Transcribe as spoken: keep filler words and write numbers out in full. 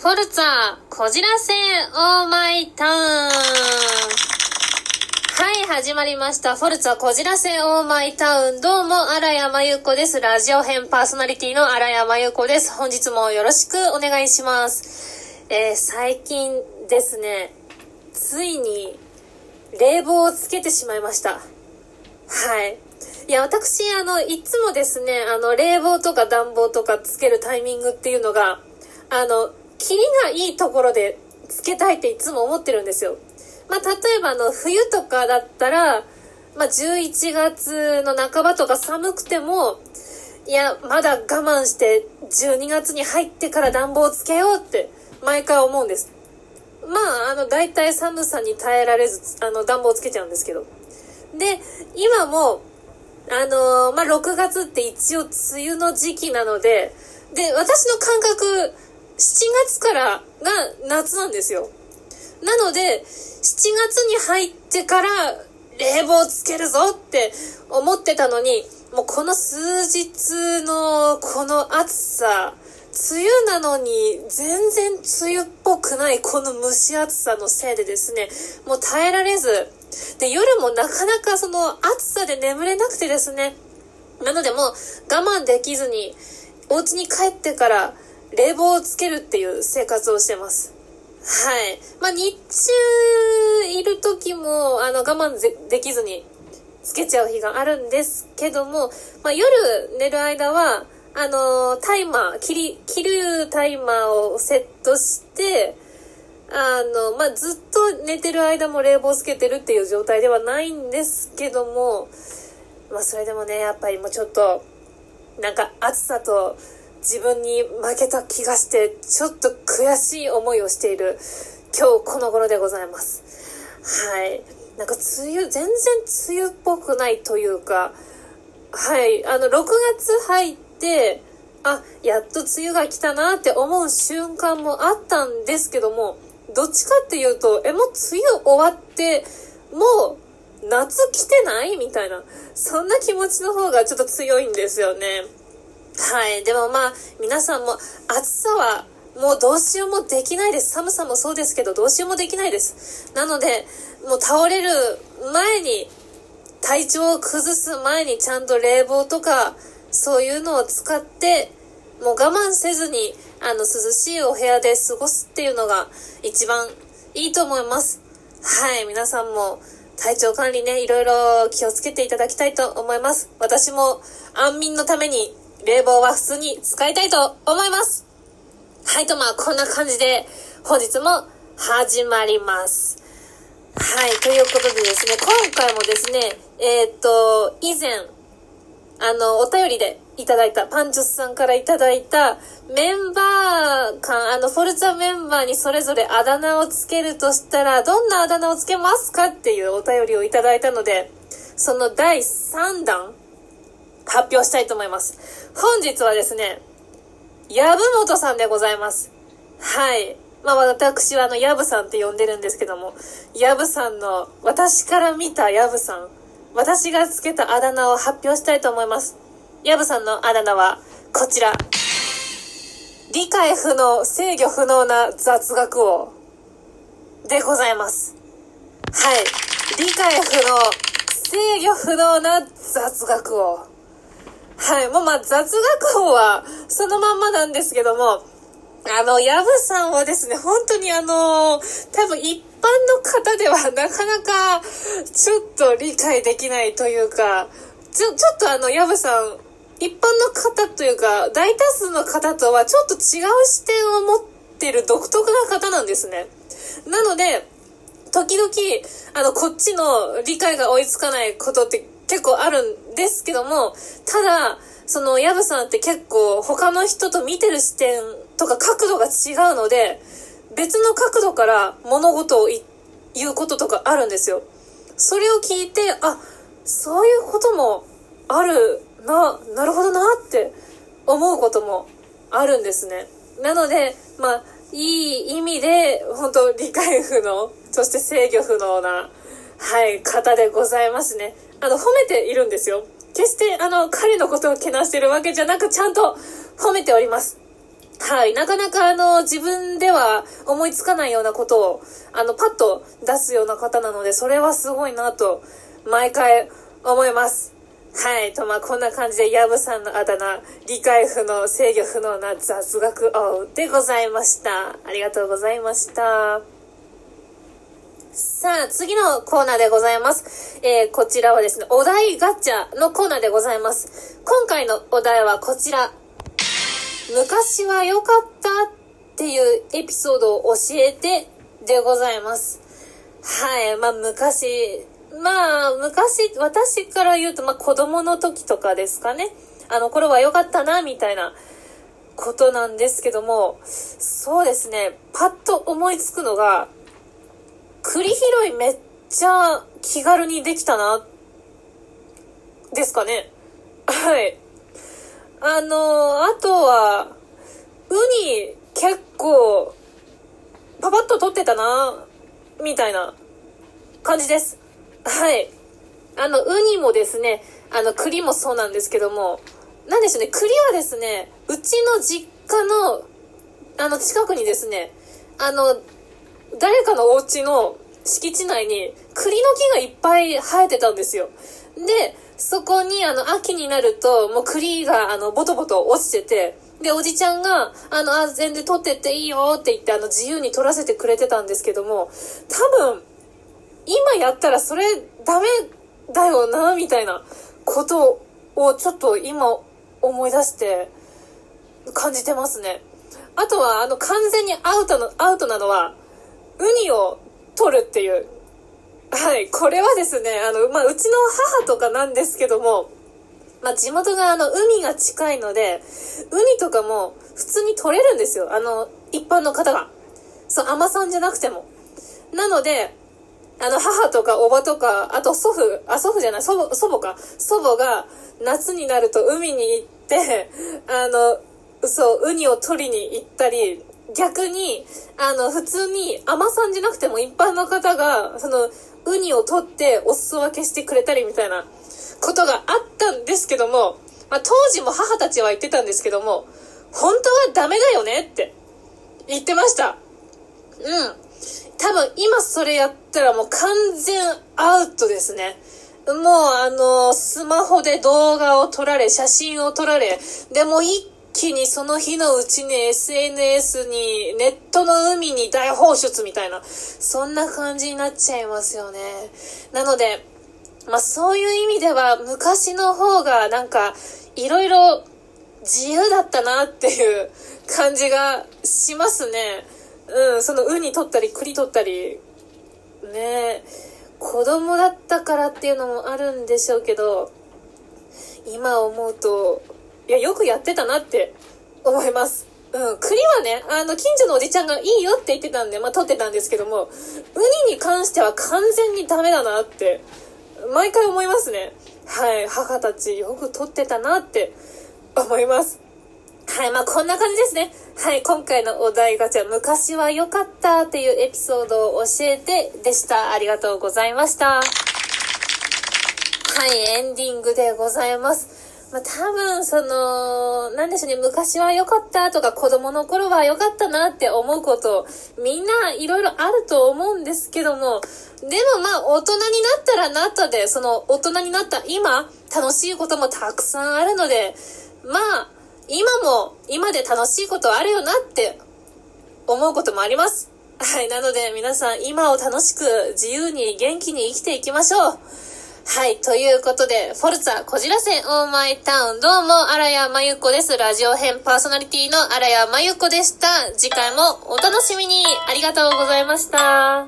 フォルツァこじらせオーマイタウン。はい、始まりました。フォルツァこじらせオーマイタウン。どうも、荒山優子です。ラジオ編パーソナリティの荒山優子です。本日もよろしくお願いします。えー、最近ですね、ついに冷房をつけてしまいました。はい。いや、私、あの、いつもですね、あの、冷房とか暖房とかつけるタイミングっていうのが、あの、キリがいいところでつけたいっていつも思ってるんですよ。まあ、例えば、あの、冬とかだったら、まあ、じゅういちがつの半ばとか寒くても、いや、まだ我慢してじゅうにがつに入ってから暖房つけようって、毎回思うんです。まあ、あの、大体寒さに耐えられず、あの、暖房つけちゃうんですけど。で、今も、あのー、まあ、ろくがつって一応梅雨の時期なので、で、私の感覚、しちがつからが夏なんですよ。なので、しちがつに入ってから冷房つけるぞって思ってたのに、もうこの数日のこの暑さ、梅雨なのに全然梅雨っぽくないこの蒸し暑さのせいでですね、もう耐えられず、で、夜もなかなかその暑さで眠れなくてですね。なのでもう我慢できずに、お家に帰ってから冷房をつけるっていう生活をしてます。はい。まあ、日中いる時も、あの、我慢できずにつけちゃう日があるんですけども、まあ、夜寝る間は、あの、タイマー、切り、切るタイマーをセットして、あの、まあ、ずっと寝てる間も冷房つけてるっていう状態ではないんですけども、まあ、それでもね、やっぱりもうちょっと、なんか暑さと自分に負けた気がして、ちょっと悔しい思いをしている、今日この頃でございます。はい。なんか梅雨、全然梅雨っぽくないというか、はい、あの、ろくがつ入って、あ、やっと梅雨が来たなって思う瞬間もあったんですけども、どっちかっていうと、え、もう梅雨終わって、もう夏来てないみたいな、そんな気持ちの方がちょっと強いんですよね。はい。でもまあ、皆さんも暑さはもうどうしようもできないです。寒さもそうですけど、どうしようもできないです。なので、もう倒れる前に、体調を崩す前にちゃんと冷房とか、そういうのを使って、もう我慢せずに、あの、涼しいお部屋で過ごすっていうのが一番いいと思います。はい。皆さんも体調管理ね、いろいろ気をつけていただきたいと思います。私も安眠のために冷房は普通に使いたいと思います。はい。と、まあ、こんな感じで本日も始まります。はい。ということでですね、今回もですね、えーっと、以前、あの、お便りでいただいた、パンチョスさんからいただいた、メンバー間、あの、フォルツァメンバーにそれぞれあだ名をつけるとしたら、どんなあだ名をつけますかっていうお便りをいただいたので、そのだいさんだん、発表したいと思います。本日はですね、やぶもとさんでございます。はい。まあ、私はあの、やぶさんって呼んでるんですけども、やぶさんの、私から見たやぶさん、私がつけたあだ名を発表したいと思います。ヤブさんのあだ名はこちら。理解不能、制御不能な雑学王でございます。はい。理解不能、制御不能な雑学王。はい。もうまあ雑学王はそのまんまなんですけども、あの、ヤブさんはですね、本当にあのー、多分一一般の方ではなかなかちょっと理解できないというか、ちょ、ちょっとあの、ヤブさん、一般の方というか、大多数の方とはちょっと違う視点を持ってる独特な方なんですね。なので、時々、あの、こっちの理解が追いつかないことって結構あるんですけども、ただ、その、ヤブさんって結構他の人と見てる視点とか角度が違うので、別の角度から物事を言うこととかあるんですよ。それを聞いて、あ、そういうこともあるな、なるほどなって思うこともあるんですね。なので、まあ、いい意味で、本当理解不能、そして制御不能な、はい、方でございますね。あの、褒めているんですよ。決して、あの、彼のことをけなしてるわけじゃなく、ちゃんと褒めております。はい、なかなかあの自分では思いつかないようなことをあのパッと出すような方なので、それはすごいなと毎回思います。はいと、まあこんな感じでヤブさんのあだ名、理解不能、制御不能な雑学王でございました。ありがとうございました。さあ次のコーナーでございます。えー、こちらはですね、お題ガチャのコーナーでございます。今回のお題はこちら、昔は良かったっていうエピソードを教えてでございます。はい、まあ昔まあ昔私から言うと、まあ子供の時とかですかね、あの頃は良かったなみたいなことなんですけども、そうですね、パッと思いつくのが栗拾いめっちゃ気軽にできたなですかね。はい、あのあとはウニ結構パパッと取ってたなみたいな感じです。はい、あのウニもですね、あの栗もそうなんですけども、なんでしょうね、栗はですね、うちの実家のあの近くにですね、あの誰かのお家の敷地内に栗の木がいっぱい生えてたんですよ。でそこにあの秋になるともう栗があのボトボト落ちてて、でおじちゃんがあの安全で取ってっていいよって言ってあの自由に取らせてくれてたんですけども、多分今やったらそれダメだよなみたいなことをちょっと今思い出して感じてますね。あとはあの完全にアウトのアウトなのはウニを取るっていう、はい、これはですね、あの、まあ、うちの母とかなんですけども、まあ、地元があの、海が近いので、ウニとかも普通に取れるんですよ。あの、一般の方が。そう、海女さんじゃなくても。なので、あの、母とかおばとか、あと祖父、あ、祖父じゃない、祖母、祖母か。祖母が夏になると海に行って、あの、そう、ウニを取りに行ったり、逆に、あの、普通に海女さんじゃなくても一般の方が、その、ウニを取ってお裾分けしてくれたりみたいなことがあったんですけども、まあ、当時も母たちは言ってたんですけども、本当はダメだよねって言ってました。うん、多分今それやったらもう完全アウトですね。もうあのスマホで動画を撮られ、写真を撮られ、でも一気にその日のうちに エスエヌエス にネットの海に大放出みたいな、そんな感じになっちゃいますよね。なので、まあそういう意味では昔の方がなんかいろいろ自由だったなっていう感じがしますね。うん、そのウニ取ったり栗取ったりね、子供だったからっていうのもあるんでしょうけど、今思うといや、よくやってたなって思います。うん。栗はね、あの、近所のおじちゃんがいいよって言ってたんで、まあ、取ってたんですけども、ウニに関しては完全にダメだなって、毎回思いますね。はい。母たちよく取ってたなって思います。はい。まあ、こんな感じですね。はい。今回のお題ガチャ、昔は良かったっていうエピソードを教えてでした。ありがとうございました。はい。エンディングでございます。まあ、多分そのなんでしょうね、昔は良かったとか子供の頃は良かったなって思うことみんないろいろあると思うんですけども、でもまあ大人になったらなったで、その大人になった今楽しいこともたくさんあるので、まあ今も今で楽しいことあるよなって思うこともあります。はい、なので皆さん今を楽しく自由に元気に生きていきましょう。はい。ということで、フォルツァ、こじらせ、オーマイタウン、どうも、荒谷真由子です。ラジオ編パーソナリティの荒谷真由子でした。次回もお楽しみに。ありがとうございました。